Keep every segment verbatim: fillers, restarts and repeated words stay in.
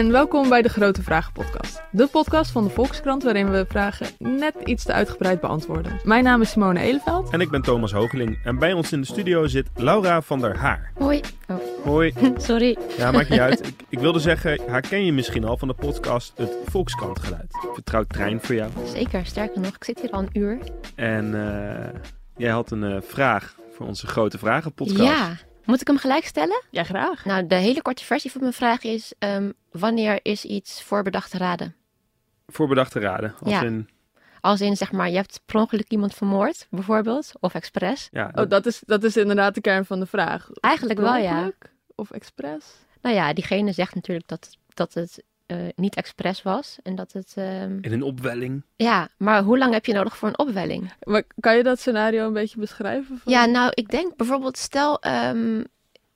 en welkom bij de Grote Vragen podcast. De podcast van de Volkskrant waarin we vragen net iets te uitgebreid beantwoorden. Mijn naam is Simone Eleveld. En ik ben Thomas Hogeling. En bij ons in de studio zit Laura van der Haar. Hoi. Oh. Hoi. Sorry. Ja, maakt niet uit. Ik, ik wilde zeggen, haar ken je misschien al van de podcast Het Volkskrant Geluid. Vertrouwd trein voor jou. Zeker, sterker nog. Ik zit hier al een uur. En uh, jij had een uh, vraag voor onze Grote Vragen podcast. Ja. Moet ik hem gelijk stellen? Ja, graag. Nou, de hele korte versie van mijn vraag is... Um, wanneer is iets voorbedachte raden? Voorbedachte raden? Als ja. in... Als in, zeg maar, je hebt per ongeluk iemand vermoord, bijvoorbeeld. Of expres. Ja, dat... Oh, dat is, dat is inderdaad de kern van de vraag. Eigenlijk wel, ja. Of expres? Nou ja, diegene zegt natuurlijk dat, dat het uh, niet expres was. En dat het... Uh... In een opwelling. Ja, maar hoe lang heb je nodig voor een opwelling? Maar kan je dat scenario een beetje beschrijven? Van... Ja, nou, ik denk bijvoorbeeld, stel... Um,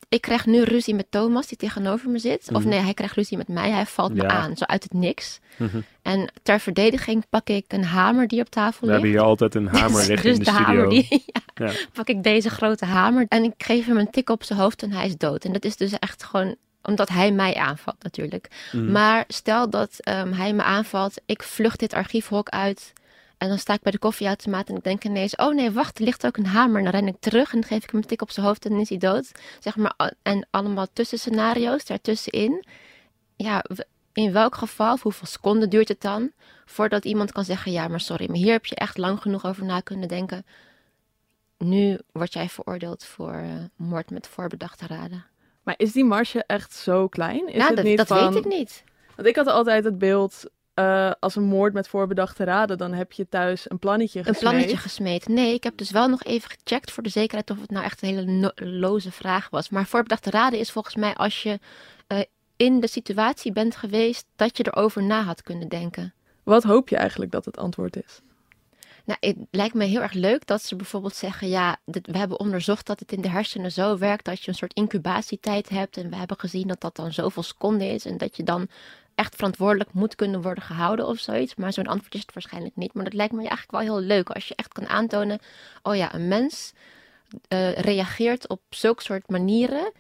ik krijg nu ruzie met Thomas, die tegenover me zit. Mm. Of nee, hij krijgt ruzie met mij. Hij valt ja. me aan, zo uit het niks. Mm-hmm. En ter verdediging pak ik een hamer die op tafel ligt. We hebben hier altijd een hamer dus, liggen dus in de, de studio. Hamer die, ja, ja. Pak ik deze grote hamer en ik geef hem een tik op zijn hoofd en hij is dood. En dat is dus echt gewoon omdat hij mij aanvalt natuurlijk. Mm. Maar stel dat um, hij me aanvalt, ik vlucht dit archiefhok uit... En dan sta ik bij de koffieautomaat en ik denk ineens... oh nee, wacht, er ligt ook een hamer. En dan ren ik terug en dan geef ik hem een tik op zijn hoofd en dan is hij dood. Zeg maar, en allemaal tussenscenario's daartussenin. Ja, in welk geval, of hoeveel seconden duurt het dan... voordat iemand kan zeggen, ja, maar sorry... maar hier heb je echt lang genoeg over na kunnen denken. Nu word jij veroordeeld voor uh, moord met voorbedachte raden. Maar is die marge echt zo klein? Is nou, het dat, niet dat van... weet ik niet. Want ik had altijd het beeld... Uh, als een moord met voorbedachte raden, dan heb je thuis een plannetje gesmeed. Een plannetje gesmeed. Nee, ik heb dus wel nog even gecheckt voor de zekerheid of het nou echt een hele no- loze vraag was. Maar voorbedachte raden is volgens mij als je uh, in de situatie bent geweest dat je erover na had kunnen denken. Wat hoop je eigenlijk dat het antwoord is? Nou, het lijkt me heel erg leuk dat ze bijvoorbeeld zeggen... ja, dit, we hebben onderzocht dat het in de hersenen zo werkt... dat je een soort incubatietijd hebt... en we hebben gezien dat dat dan zoveel seconden is... en dat je dan echt verantwoordelijk moet kunnen worden gehouden of zoiets. Maar zo'n antwoord is het waarschijnlijk niet. Maar dat lijkt me eigenlijk wel heel leuk als je echt kan aantonen... oh ja, een mens uh, reageert op zulke soort manieren...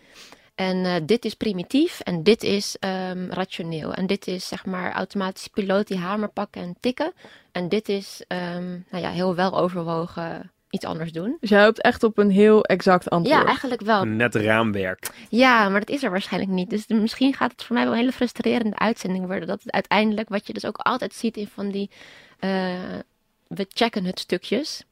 En uh, dit is primitief en dit is um, rationeel. En dit is, zeg maar, automatisch piloot die hamer pakken en tikken. En dit is, um, nou ja, heel wel overwogen iets anders doen. Dus jij hoopt echt op een heel exact antwoord? Ja, eigenlijk wel. Net raamwerk. Ja, maar dat is er waarschijnlijk niet. Dus de, misschien gaat het voor mij wel een hele frustrerende uitzending worden. Dat het uiteindelijk, wat je dus ook altijd ziet in van die uh, we checken het stukjes...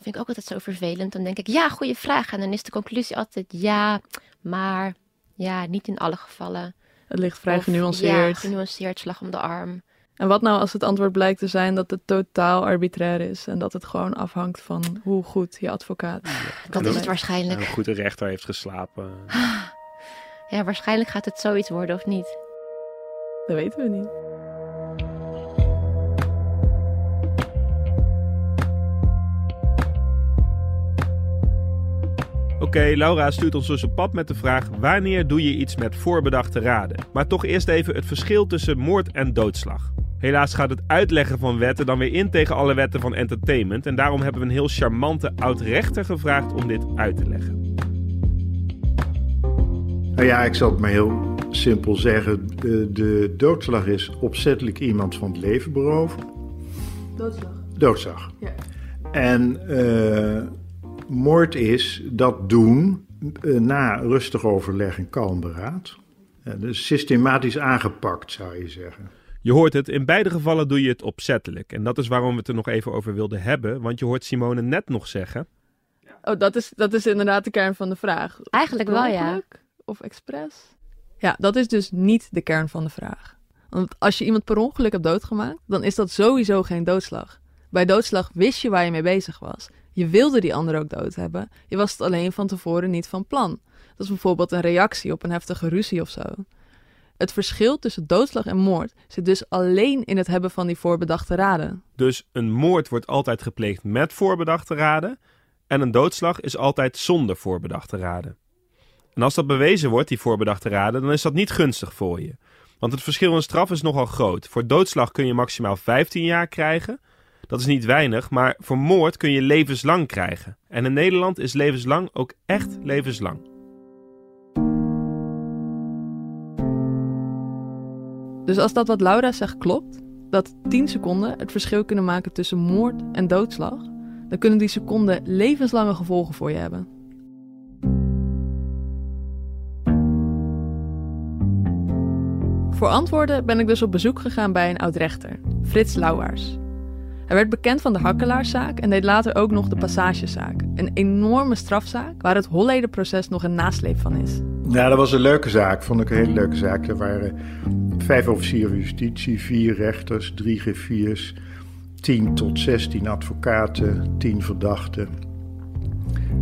vind ik ook altijd zo vervelend. Dan denk ik, ja, goede vraag. En dan is de conclusie altijd, ja, maar, ja, niet in alle gevallen. Het ligt vrij of, genuanceerd. Ja, genuanceerd, slag om de arm. En wat nou als het antwoord blijkt te zijn dat het totaal arbitrair is... en dat het gewoon afhangt van hoe goed je advocaat... Ja, dat is het waarschijnlijk. En hoe goed de rechter heeft geslapen. Ja, waarschijnlijk gaat het zoiets worden of niet. Dat weten we niet. Oké, okay, Laura stuurt ons dus een pap met de vraag... wanneer doe je iets met voorbedachte raden? Maar toch eerst even het verschil tussen moord en doodslag. Helaas gaat het uitleggen van wetten dan weer in tegen alle wetten van entertainment... en daarom hebben we een heel charmante oud-rechter gevraagd om dit uit te leggen. Nou ja, ik zal het maar heel simpel zeggen. De, de doodslag is opzettelijk iemand van het leven beroven. Doodslag. Doodslag. Ja. En... Uh, moord is dat doen na rustig overleg en kalm beraad. Dus systematisch aangepakt, zou je zeggen. Je hoort het, in beide gevallen doe je het opzettelijk. En dat is waarom we het er nog even over wilden hebben. Want je hoort Simone net nog zeggen... Oh, dat is, dat is inderdaad de kern van de vraag. Eigenlijk wel, ja. Of expres? Ja, dat is dus niet de kern van de vraag. Want als je iemand per ongeluk hebt doodgemaakt... dan is dat sowieso geen doodslag. Bij doodslag wist je waar je mee bezig was... Je wilde die ander ook dood hebben. Je was het alleen van tevoren niet van plan. Dat is bijvoorbeeld een reactie op een heftige ruzie of zo. Het verschil tussen doodslag en moord zit dus alleen in het hebben van die voorbedachte raden. Dus een moord wordt altijd gepleegd met voorbedachte raden... en een doodslag is altijd zonder voorbedachte raden. En als dat bewezen wordt, die voorbedachte raden, dan is dat niet gunstig voor je. Want het verschil in straf is nogal groot. Voor doodslag kun je maximaal vijftien jaar krijgen... Dat is niet weinig, maar voor moord kun je levenslang krijgen. En in Nederland is levenslang ook echt levenslang. Dus als dat wat Laura zegt klopt, dat tien seconden het verschil kunnen maken tussen moord en doodslag, dan kunnen die seconden levenslange gevolgen voor je hebben. Voor antwoorden ben ik dus op bezoek gegaan bij een oud-rechter, Frits Lauwaars. Hij werd bekend van de hakkelaarszaak en deed later ook nog de passagezaak. Een enorme strafzaak waar het Hollederproces nog een nasleep van is. Ja, dat was een leuke zaak, vond ik een hele leuke zaak. Er waren vijf officieren van justitie, vier rechters, drie griffiers, tien tot zestien advocaten, tien verdachten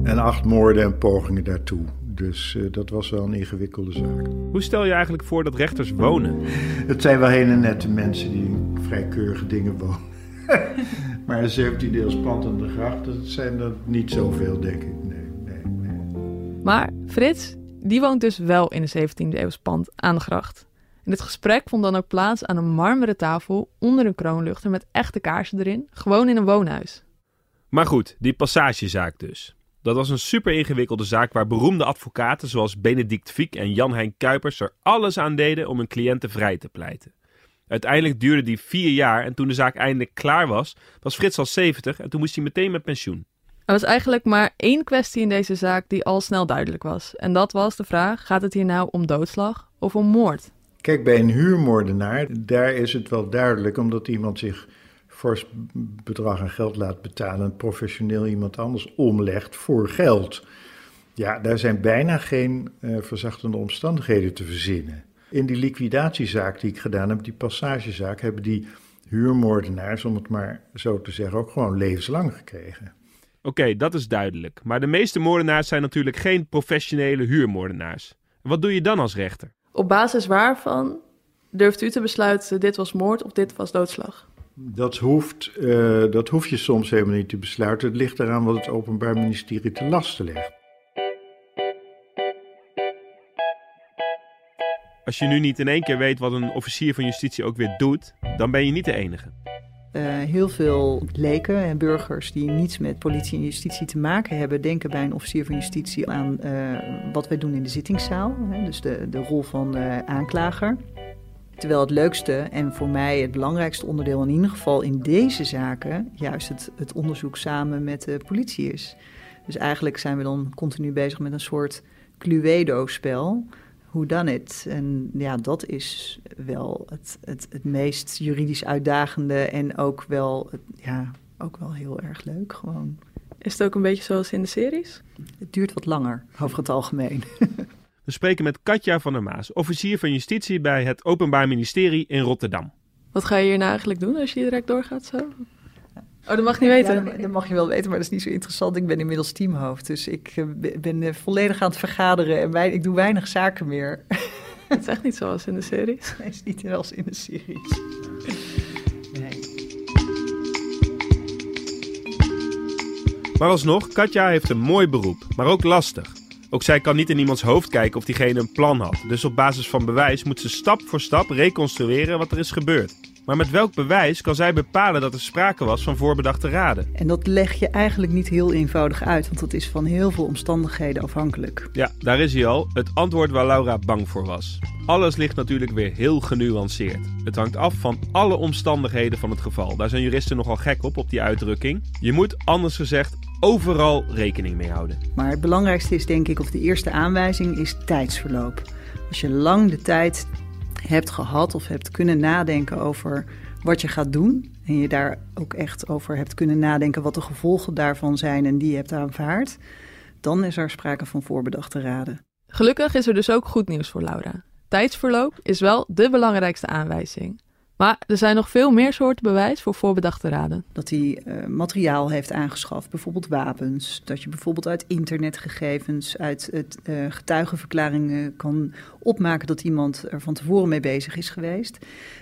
en acht moorden en pogingen daartoe. Dus uh, dat was wel een ingewikkelde zaak. Hoe stel je eigenlijk voor dat rechters wonen? Het zijn wel hele nette mensen die in vrij keurige dingen wonen. Maar een zeventiendeels pand aan de gracht, dat zijn er niet zoveel, denk ik. Nee, nee, nee. Maar Frits, die woont dus wel in een zeventiende-eeuws pand aan de gracht. En dit gesprek vond dan ook plaats aan een marmeren tafel onder een kroonluchter met echte kaarsen erin, gewoon in een woonhuis. Maar goed, die passagezaak dus. Dat was een super ingewikkelde zaak waar beroemde advocaten zoals Benedict Viek en Jan-Hein Kuipers er alles aan deden om hun cliënten vrij te pleiten. Uiteindelijk duurde die vier jaar en toen de zaak eindelijk klaar was, was Frits al zeventig en toen moest hij meteen met pensioen. Er was eigenlijk maar één kwestie in deze zaak die al snel duidelijk was. En dat was de vraag, gaat het hier nou om doodslag of om moord? Kijk, bij een huurmoordenaar, daar is het wel duidelijk, omdat iemand zich fors bedrag aan geld laat betalen en professioneel iemand anders omlegt voor geld. Ja, daar zijn bijna geen uh, verzachtende omstandigheden te verzinnen. In die liquidatiezaak die ik gedaan heb, die passagezaak, hebben die huurmoordenaars, om het maar zo te zeggen, ook gewoon levenslang gekregen. Oké, okay, dat is duidelijk. Maar de meeste moordenaars zijn natuurlijk geen professionele huurmoordenaars. Wat doe je dan als rechter? Op basis waarvan durft u te besluiten, dit was moord of dit was doodslag? Dat hoeft, uh, dat hoef je soms helemaal niet te besluiten. Het ligt eraan wat het Openbaar Ministerie te lasten legt. Als je nu niet in één keer weet wat een officier van justitie ook weer doet, dan ben je niet de enige. Uh, heel veel leken en burgers die niets met politie en justitie te maken hebben, denken bij een officier van justitie aan uh, wat wij doen in de zittingszaal. Hè, dus de, de rol van uh, aanklager. Terwijl het leukste en voor mij het belangrijkste onderdeel in ieder geval in deze zaken juist het, het onderzoek samen met de politie is. Dus eigenlijk zijn we dan continu bezig met een soort Cluedo-spel. Hoe dan het? En ja, dat is wel het, het, het meest juridisch uitdagende en ook wel, ja, ook wel heel erg leuk gewoon. Is het ook een beetje zoals in de series? Het duurt wat langer, over het algemeen. We spreken met Katja van der Maas, officier van justitie bij het Openbaar Ministerie in Rotterdam. Wat ga je hier nou eigenlijk doen als je direct doorgaat zo? Oh, dat mag ik niet weten. Ja, dat mag je wel weten, maar dat is niet zo interessant. Ik ben inmiddels teamhoofd, dus ik ben volledig aan het vergaderen en wij, ik doe weinig zaken meer. Het is echt niet zoals in de series. Nee, het is niet zoals in de series. Nee. Maar alsnog, Katja heeft een mooi beroep, maar ook lastig. Ook zij kan niet in iemands hoofd kijken of diegene een plan had. Dus op basis van bewijs moet ze stap voor stap reconstrueren wat er is gebeurd. Maar met welk bewijs kan zij bepalen dat er sprake was van voorbedachte raden? En dat leg je eigenlijk niet heel eenvoudig uit, want dat is van heel veel omstandigheden afhankelijk. Ja, daar is hij al. Het antwoord waar Laura bang voor was. Alles ligt natuurlijk weer heel genuanceerd. Het hangt af van alle omstandigheden van het geval. Daar zijn juristen nogal gek op, op die uitdrukking. Je moet, anders gezegd, overal rekening mee houden. Maar het belangrijkste is, denk ik, of de eerste aanwijzing is tijdsverloop. Als je lang de tijd hebt gehad of hebt kunnen nadenken over wat je gaat doen en je daar ook echt over hebt kunnen nadenken wat de gevolgen daarvan zijn en die je hebt aanvaard, dan is er sprake van voorbedachte raden. Gelukkig is er dus ook goed nieuws voor Laura. Tijdsverloop is wel de belangrijkste aanwijzing. Maar er zijn nog veel meer soorten bewijs voor voorbedachte raden. Dat hij uh, materiaal heeft aangeschaft, bijvoorbeeld wapens. Dat je bijvoorbeeld uit internetgegevens, uit het, uh, getuigenverklaringen kan opmaken dat iemand er van tevoren mee bezig is geweest.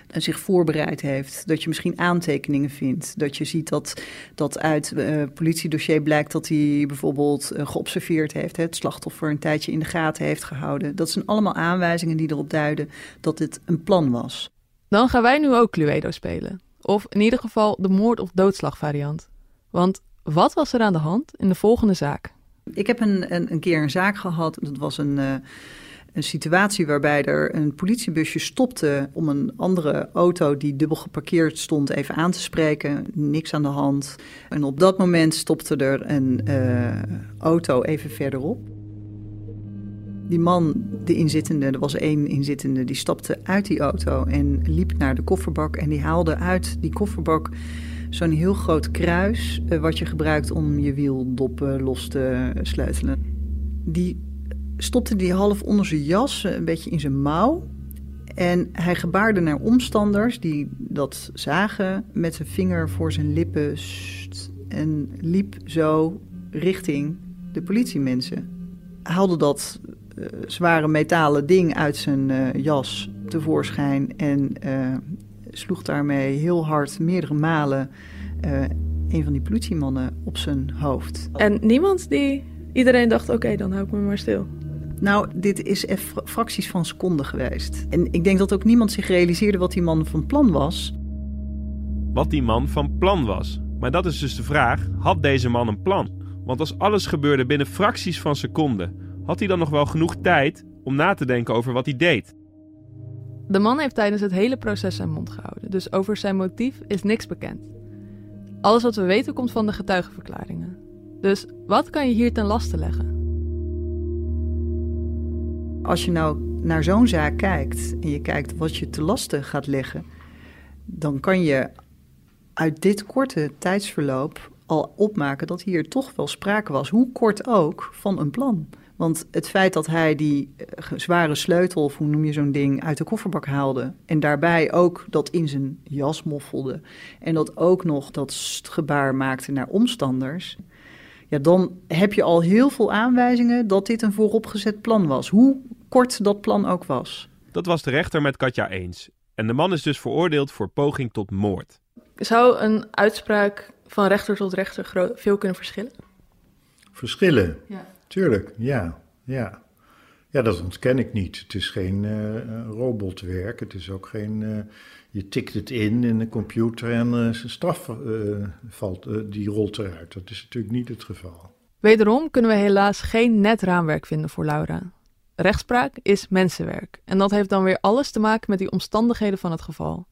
En zich voorbereid heeft. Dat je misschien aantekeningen vindt. Dat je ziet dat, dat uit uh, politiedossier blijkt dat hij bijvoorbeeld uh, geobserveerd heeft. Hè, het slachtoffer een tijdje in de gaten heeft gehouden. Dat zijn allemaal aanwijzingen die erop duiden dat dit een plan was. Dan gaan wij nu ook Cluedo spelen. Of in ieder geval de moord- of doodslagvariant. Want wat was er aan de hand in de volgende zaak? Ik heb een, een, een keer een zaak gehad. Dat was een, uh, een situatie waarbij er een politiebusje stopte om een andere auto die dubbel geparkeerd stond even aan te spreken. Niks aan de hand. En op dat moment stopte er een uh, auto even verderop. Die man, de inzittende, er was één inzittende, die stapte uit die auto en liep naar de kofferbak. En die haalde uit die kofferbak zo'n heel groot kruis, uh, wat je gebruikt om je wieldoppen los te sleutelen. Die stopte die half onder zijn jas, een beetje in zijn mouw. En hij gebaarde naar omstanders die dat zagen met zijn vinger voor zijn lippen. Sst, en liep zo richting de politiemensen. Hij haalde dat uh, zware metalen ding uit zijn uh, jas tevoorschijn en uh, sloeg daarmee heel hard meerdere malen uh, een van die politiemannen op zijn hoofd. En niemand die... Iedereen dacht, oké, okay, dan hou ik me maar stil. Nou, dit is fracties van seconden geweest. En ik denk dat ook niemand zich realiseerde wat die man van plan was. Wat die man van plan was. Maar dat is dus de vraag, had deze man een plan? Want als alles gebeurde binnen fracties van seconden, had hij dan nog wel genoeg tijd om na te denken over wat hij deed? De man heeft tijdens het hele proces zijn mond gehouden. Dus over zijn motief is niks bekend. Alles wat we weten komt van de getuigenverklaringen. Dus wat kan je hier ten laste leggen? Als je nou naar zo'n zaak kijkt en je kijkt wat je te laste gaat leggen, dan kan je uit dit korte tijdsverloop al opmaken dat hier toch wel sprake was, hoe kort ook, van een plan. Want het feit dat hij die zware sleutel, of hoe noem je zo'n ding, uit de kofferbak haalde en daarbij ook dat in zijn jas moffelde en dat ook nog dat gebaar maakte naar omstanders, ja, dan heb je al heel veel aanwijzingen dat dit een vooropgezet plan was. Hoe kort dat plan ook was. Dat was de rechter met Katja eens. En de man is dus veroordeeld voor poging tot moord. Zou een uitspraak van rechter tot rechter gro- veel kunnen verschillen? Verschillen? Ja. Tuurlijk, ja. Ja. Ja, dat ontken ik niet. Het is geen uh, robotwerk. Het is ook geen... Uh, je tikt het in in de computer en uh, straf uh, valt, uh, die rolt eruit. Dat is natuurlijk niet het geval. Wederom kunnen we helaas geen net raamwerk vinden voor Laura. Rechtspraak is mensenwerk. En dat heeft dan weer alles te maken met die omstandigheden van het geval.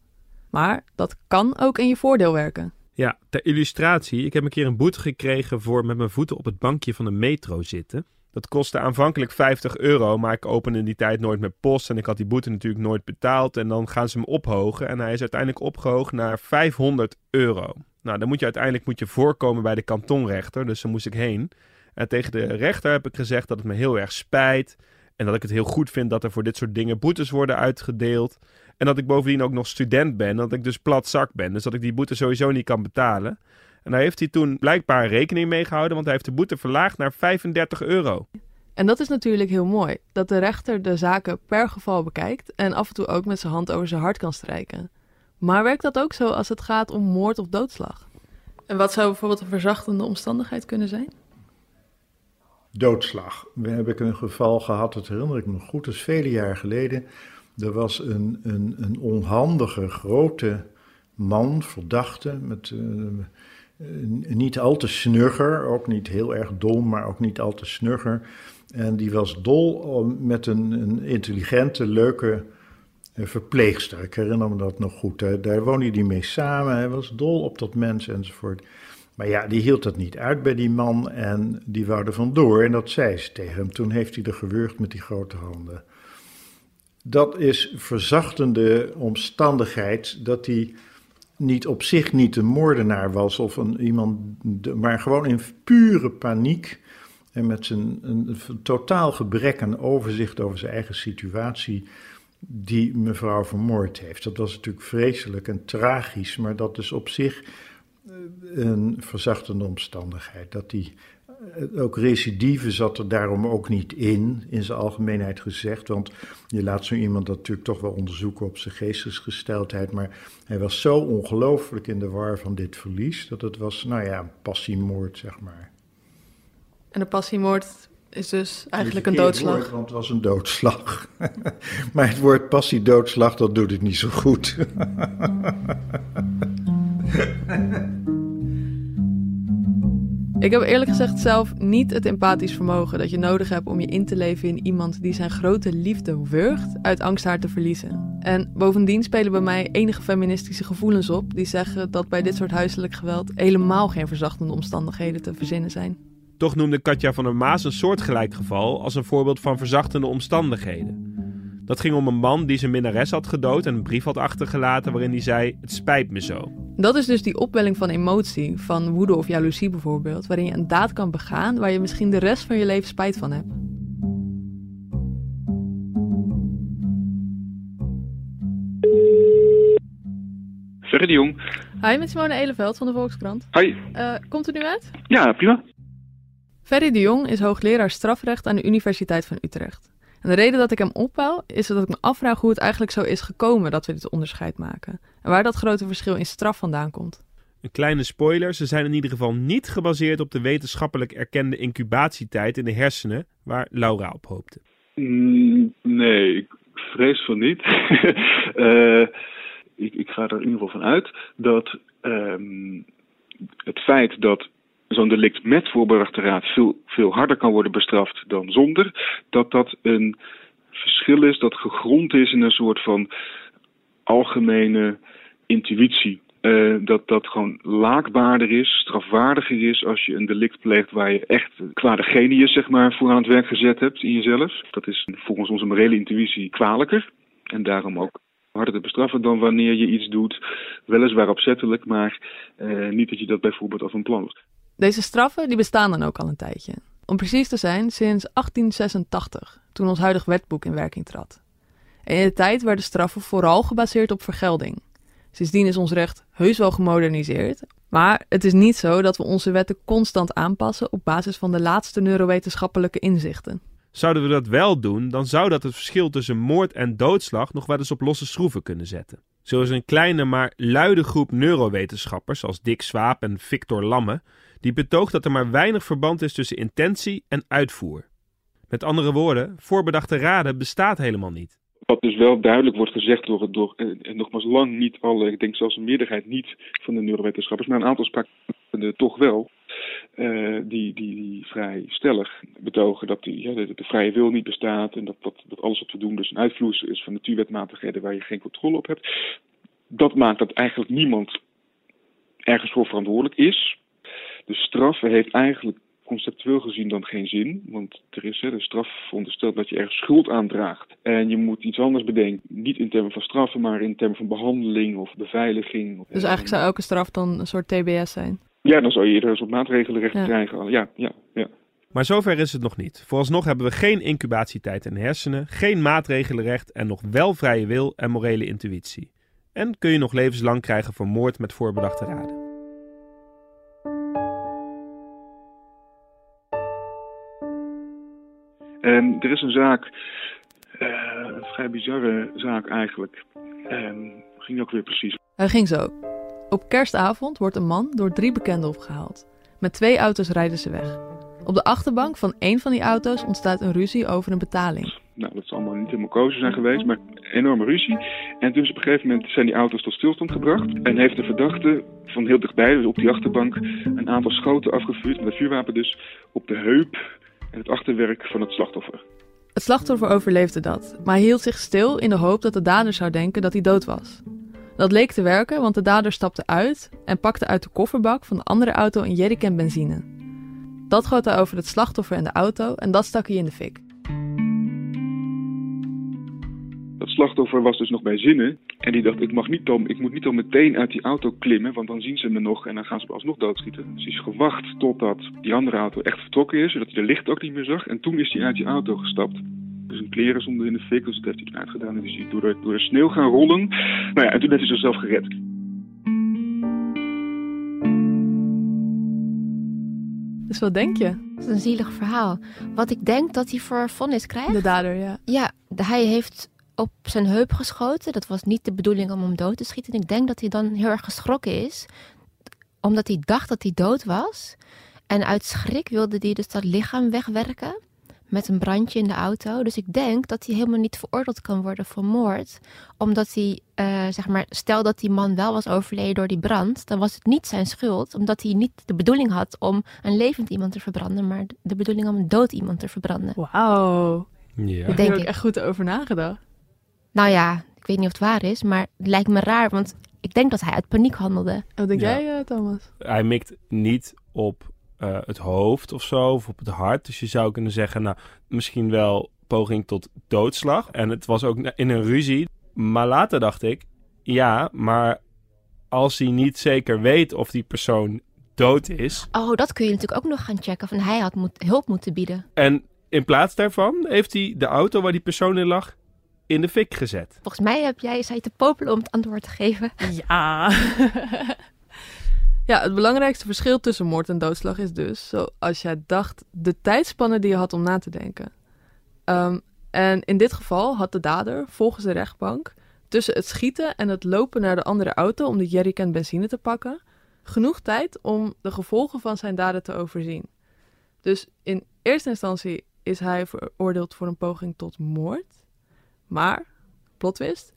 Maar dat kan ook in je voordeel werken. Ja, ter illustratie. Ik heb een keer een boete gekregen voor met mijn voeten op het bankje van de metro zitten. Dat kostte aanvankelijk vijftig euro, maar ik opende in die tijd nooit met post en ik had die boete natuurlijk nooit betaald. En dan gaan ze hem ophogen en hij is uiteindelijk opgehoogd naar vijfhonderd euro. Nou, dan moet je uiteindelijk moet je voorkomen bij de kantonrechter, dus daar moest ik heen. En tegen de rechter heb ik gezegd dat het me heel erg spijt en dat ik het heel goed vind dat er voor dit soort dingen boetes worden uitgedeeld. En dat ik bovendien ook nog student ben, dat ik dus platzak ben, dus dat ik die boete sowieso niet kan betalen. En daar heeft hij toen blijkbaar rekening mee gehouden, want hij heeft de boete verlaagd naar vijfendertig euro. En dat is natuurlijk heel mooi, dat de rechter de zaken per geval bekijkt en af en toe ook met zijn hand over zijn hart kan strijken. Maar werkt dat ook zo als het gaat om moord of doodslag? En wat zou bijvoorbeeld een verzachtende omstandigheid kunnen zijn? Doodslag. We hebben een geval gehad, dat herinner ik me goed, dat is vele jaren geleden. Er was een, een, een onhandige, grote man, verdachte, met... Uh, niet al te snugger, ook niet heel erg dom, maar ook niet al te snugger. En die was dol met een, een intelligente, leuke verpleegster. Ik herinner me dat nog goed. Hè. Daar woonde hij mee samen, hij was dol op dat mens enzovoort. Maar ja, die hield dat niet uit bij die man en die wou er vandoor. En dat zei ze tegen hem. Toen heeft hij er gewurgd met die grote handen. Dat is verzachtende omstandigheid dat hij... niet op zich niet een moordenaar was of een, iemand, maar gewoon in pure paniek en met zijn een, een totaal gebrek aan overzicht over zijn eigen situatie die mevrouw vermoord heeft. Dat was natuurlijk vreselijk en tragisch, maar dat is op zich een verzachtende omstandigheid. Dat die, ook recidive zat er daarom ook niet in, in zijn algemeenheid gezegd. Want je laat zo iemand dat natuurlijk toch wel onderzoeken op zijn geestesgesteldheid. Maar hij was zo ongelooflijk in de war van dit verlies, dat het was, nou ja, een passiemoord, zeg maar. En een passiemoord is dus eigenlijk een doodslag? Woord, want het was een doodslag. Maar het woord passiedoodslag, dat doet het niet zo goed. Ik heb eerlijk gezegd zelf niet het empathisch vermogen dat je nodig hebt om je in te leven in iemand die zijn grote liefde wurgt uit angst haar te verliezen. En bovendien spelen bij mij enige feministische gevoelens op die zeggen dat bij dit soort huiselijk geweld helemaal geen verzachtende omstandigheden te verzinnen zijn. Toch noemde Katja van der Maas een soortgelijk geval als een voorbeeld van verzachtende omstandigheden. Dat ging om een man die zijn minnares had gedood en een brief had achtergelaten waarin hij zei, het spijt me zo. Dat is dus die opwelling van emotie, van woede of jaloezie bijvoorbeeld, waarin je een daad kan begaan waar je misschien de rest van je leven spijt van hebt. Ferry de Jong. Hi, met Simone Eleveld van de Volkskrant. Hi. Uh, komt het nu uit? Ja, prima. Ferry de Jong is hoogleraar strafrecht aan de Universiteit van Utrecht. En de reden dat ik hem opbouw is dat ik me afvraag hoe het eigenlijk zo is gekomen dat we dit onderscheid maken. En waar dat grote verschil in straf vandaan komt. Een kleine spoiler, ze zijn in ieder geval niet gebaseerd op de wetenschappelijk erkende incubatietijd in de hersenen waar Laura op hoopte. Mm, nee, ik vrees van niet. uh, ik, ik ga er in ieder geval van uit dat um, het feit dat zo'n delict met voorbedachte raad veel, veel harder kan worden bestraft dan zonder, dat dat een verschil is dat gegrond is in een soort van algemene intuïtie. Uh, dat dat gewoon laakbaarder is, strafwaardiger is als je een delict pleegt waar je echt kwade genius zeg maar, voor aan het werk gezet hebt in jezelf. Dat is volgens onze morele intuïtie kwalijker en daarom ook harder te bestraffen dan wanneer je iets doet, weliswaar opzettelijk, maar eh, niet dat je dat bijvoorbeeld af een plan was. Deze straffen die bestaan dan ook al een tijdje. Om precies te zijn sinds achttien zesentachtig, toen ons huidig wetboek in werking trad. En in de tijd werden straffen vooral gebaseerd op vergelding. Sindsdien is ons recht heus wel gemoderniseerd, maar het is niet zo dat we onze wetten constant aanpassen op basis van de laatste neurowetenschappelijke inzichten. Zouden we dat wel doen, dan zou dat het verschil tussen moord en doodslag nog wel eens op losse schroeven kunnen zetten. Zo is een kleine maar luide groep neurowetenschappers als Dick Swaap en Victor Lamme, die betoogt dat er maar weinig verband is tussen intentie en uitvoer. Met andere woorden, voorbedachte raden bestaat helemaal niet. Wat dus wel duidelijk wordt gezegd door, door en, en nogmaals lang niet alle, ik denk zelfs een meerderheid niet van de neurowetenschappers, maar een aantal spraken toch wel. Uh, die, die, die vrij stellig betogen dat die, ja, de, de vrije wil niet bestaat en dat, dat, dat alles wat we doen dus een uitvloeis is van natuurwetmatigheden waar je geen controle op hebt. Dat maakt dat eigenlijk niemand ergens voor verantwoordelijk is. De straf heeft eigenlijk conceptueel gezien dan geen zin, want er is hè, de straf veronderstelt dat je ergens schuld aandraagt en je moet iets anders bedenken. Niet in termen van straffen, maar in termen van behandeling of beveiliging. Dus eigenlijk zou elke straf dan een soort T B S zijn? Ja, dan zou je eerder eens op maatregelenrecht ja. krijgen. Ja, ja, ja. Maar zover is het nog niet. Vooralsnog hebben we geen incubatietijd in de hersenen, geen maatregelenrecht en nog wel vrije wil en morele intuïtie. En kun je nog levenslang krijgen voor moord met voorbedachte raden. En er is een zaak, uh, een vrij bizarre zaak eigenlijk. Um, ging ook weer precies. Hij ging zo. Op kerstavond wordt een man door drie bekenden opgehaald. Met twee auto's rijden ze weg. Op de achterbank van één van die auto's ontstaat een ruzie over een betaling. Nou, dat is allemaal niet helemaal kozen zijn geweest, maar een enorme ruzie. En toen is op een gegeven moment zijn die auto's tot stilstand gebracht. En heeft de verdachte van heel dichtbij, dus op die achterbank, een aantal schoten afgevuurd, met een vuurwapen dus, op de heup en het achterwerk van het slachtoffer. Het slachtoffer overleefde dat, maar hield zich stil in de hoop dat de dader zou denken dat hij dood was. Dat leek te werken, want de dader stapte uit en pakte uit de kofferbak van de andere auto een jerrycan benzine. Dat goot hij over het slachtoffer en de auto en dat stak hij in de fik. Dat slachtoffer was dus nog bij zinnen en die dacht, ik, mag niet al, ik moet niet al meteen uit die auto klimmen, want dan zien ze me nog en dan gaan ze me alsnog doodschieten. Dus hij is gewacht totdat die andere auto echt vertrokken is, zodat hij de licht ook niet meer zag en toen is hij uit die auto gestapt. Zijn kleren stonden in de fik, dus dat heeft hij toen uitgedaan. En is hij door de, door de sneeuw gaan rollen. Nou ja, en toen heeft hij zichzelf gered. Dus wat denk je? Dat is een zielig verhaal. Wat ik denk dat hij voor vonnis krijgt. De dader, ja. Ja, hij heeft op zijn heup geschoten. Dat was niet de bedoeling om hem dood te schieten. Ik denk dat hij dan heel erg geschrokken is. Omdat hij dacht dat hij dood was. En uit schrik wilde hij dus dat lichaam wegwerken. met een brandje in de auto. Dus ik denk dat hij helemaal niet veroordeeld kan worden voor moord. Omdat hij, uh, zeg maar, stel dat die man wel was overleden door die brand, dan was het niet zijn schuld. Omdat hij niet de bedoeling had om een levend iemand te verbranden, maar de bedoeling om een dood iemand te verbranden. Wauw. Ja. Daar heb ik ook echt goed over nagedacht. Nou ja, ik weet niet of het waar is, maar het lijkt me raar, want ik denk dat hij uit paniek handelde. Wat denk ja. jij, Thomas? Hij mikt niet op uh, het hoofd of zo, of op het hart. Dus je zou kunnen zeggen, nou, misschien wel poging tot doodslag. En het was ook in een ruzie. Maar later dacht ik, ja, maar als hij niet zeker weet of die persoon dood is... Oh, dat kun je natuurlijk ook nog gaan checken. Van hij had moet, hulp moeten bieden. En in plaats daarvan heeft hij de auto waar die persoon in lag in de fik gezet. Volgens mij heb jij, zei je te popelen om het antwoord te geven. Ja. Ja, het belangrijkste verschil tussen moord en doodslag is dus, zoals jij dacht, de tijdspanne die je had om na te denken. Um, en in dit geval had de dader, volgens de rechtbank, tussen het schieten en het lopen naar de andere auto om de jerrycan benzine te pakken, genoeg tijd om de gevolgen van zijn daden te overzien. Dus in eerste instantie is hij veroordeeld voor een poging tot moord. Maar, plot twist,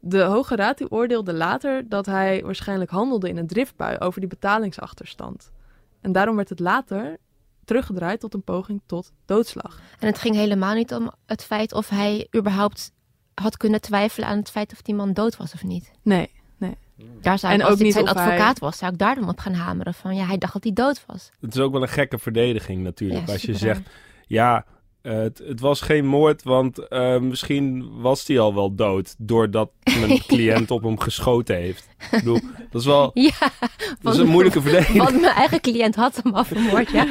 de Hoge Raad die oordeelde later dat hij waarschijnlijk handelde in een driftbui over die betalingsachterstand. En daarom werd het later teruggedraaid tot een poging tot doodslag. En het ging helemaal niet om het feit of hij überhaupt had kunnen twijfelen aan het feit of die man dood was of niet. Nee, nee. Daar zou ik, en als ik zijn advocaat hij... was, zou ik daar dan op gaan hameren van ja, hij dacht dat hij dood was. Het is ook wel een gekke verdediging natuurlijk, ja, als je zegt, ja... Uh, het, het was geen moord, want uh, misschien was hij al wel dood doordat mijn cliënt ja. op hem geschoten heeft. Ik bedoel, dat is wel ja, dat is een moeilijke verdediging. Want mijn eigen cliënt had hem afgemoord, ja.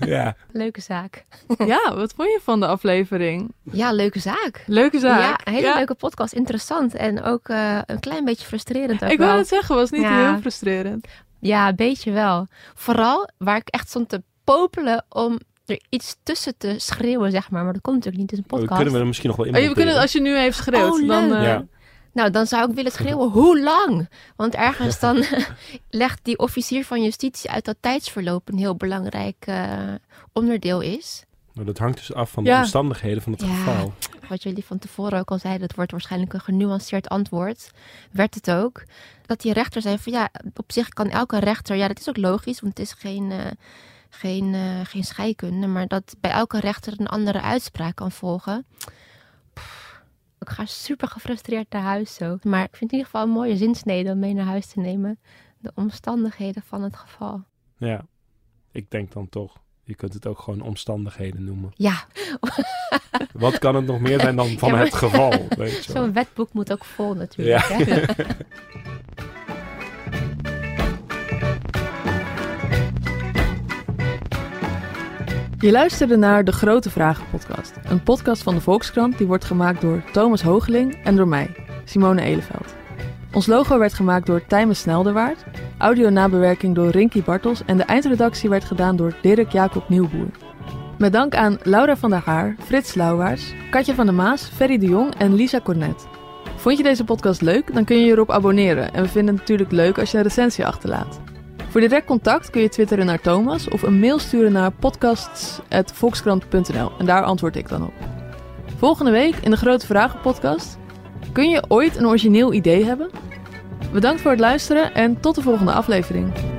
ja. Leuke zaak. Ja, wat vond je van de aflevering? Ja, leuke zaak. Leuke zaak. Ja, een hele ja. leuke podcast. Interessant en ook uh, een klein beetje frustrerend. Ook ik wou het zeggen, was niet ja. heel frustrerend. Ja, een beetje wel. Vooral waar ik echt stond te popelen om er iets tussen te schreeuwen, zeg maar. Maar dat komt natuurlijk niet in een podcast. Oh, kunnen we er misschien nog wel in. Oh, we kunnen, als je nu even schreeuwt. Oh, dan, uh... ja. Nou, dan zou ik willen schreeuwen, hoe lang? Want ergens dan legt die officier van justitie uit dat tijdsverloop een heel belangrijk uh, onderdeel is. Maar dat hangt dus af van de ja. omstandigheden van het ja. geval. Wat jullie van tevoren ook al zeiden, dat wordt waarschijnlijk een genuanceerd antwoord. Werd het ook. Dat die rechter zei van ja, op zich kan elke rechter... Ja, dat is ook logisch, want het is geen... Uh, Geen, uh, geen scheikunde, maar dat bij elke rechter een andere uitspraak kan volgen. Pff, ik ga super gefrustreerd naar huis zo. Maar ik vind in ieder geval een mooie zinsnede om mee naar huis te nemen. De omstandigheden van het geval. Ja, ik denk dan toch. Je kunt het ook gewoon omstandigheden noemen. Ja. Wat kan het nog meer zijn dan van ja, maar... het geval? Weet je. Zo'n wetboek moet ook vol natuurlijk. Ja. Hè? Je luisterde naar De Grote Vragen podcast. Een podcast van de Volkskrant die wordt gemaakt door Thomas Hogeling en door mij, Simone Eleveld. Ons logo werd gemaakt door Thijmen Snelderwaard. Audio-nabewerking door Rinky Bartels. En de eindredactie werd gedaan door Dirk Jacob Nieuwboer. Met dank aan Laura van der Haar, Frits Lauwaars, Katja van der Maas, Ferry de Jong en Lisa Cornet. Vond je deze podcast leuk? Dan kun je je erop abonneren. En we vinden het natuurlijk leuk als je een recensie achterlaat. Voor direct contact kun je twitteren naar Thomas of een mail sturen naar podcasts at volkskrant punt n l en daar antwoord ik dan op. Volgende week in de Grote Vragen podcast. Kun je ooit een origineel idee hebben? Bedankt voor het luisteren en tot de volgende aflevering.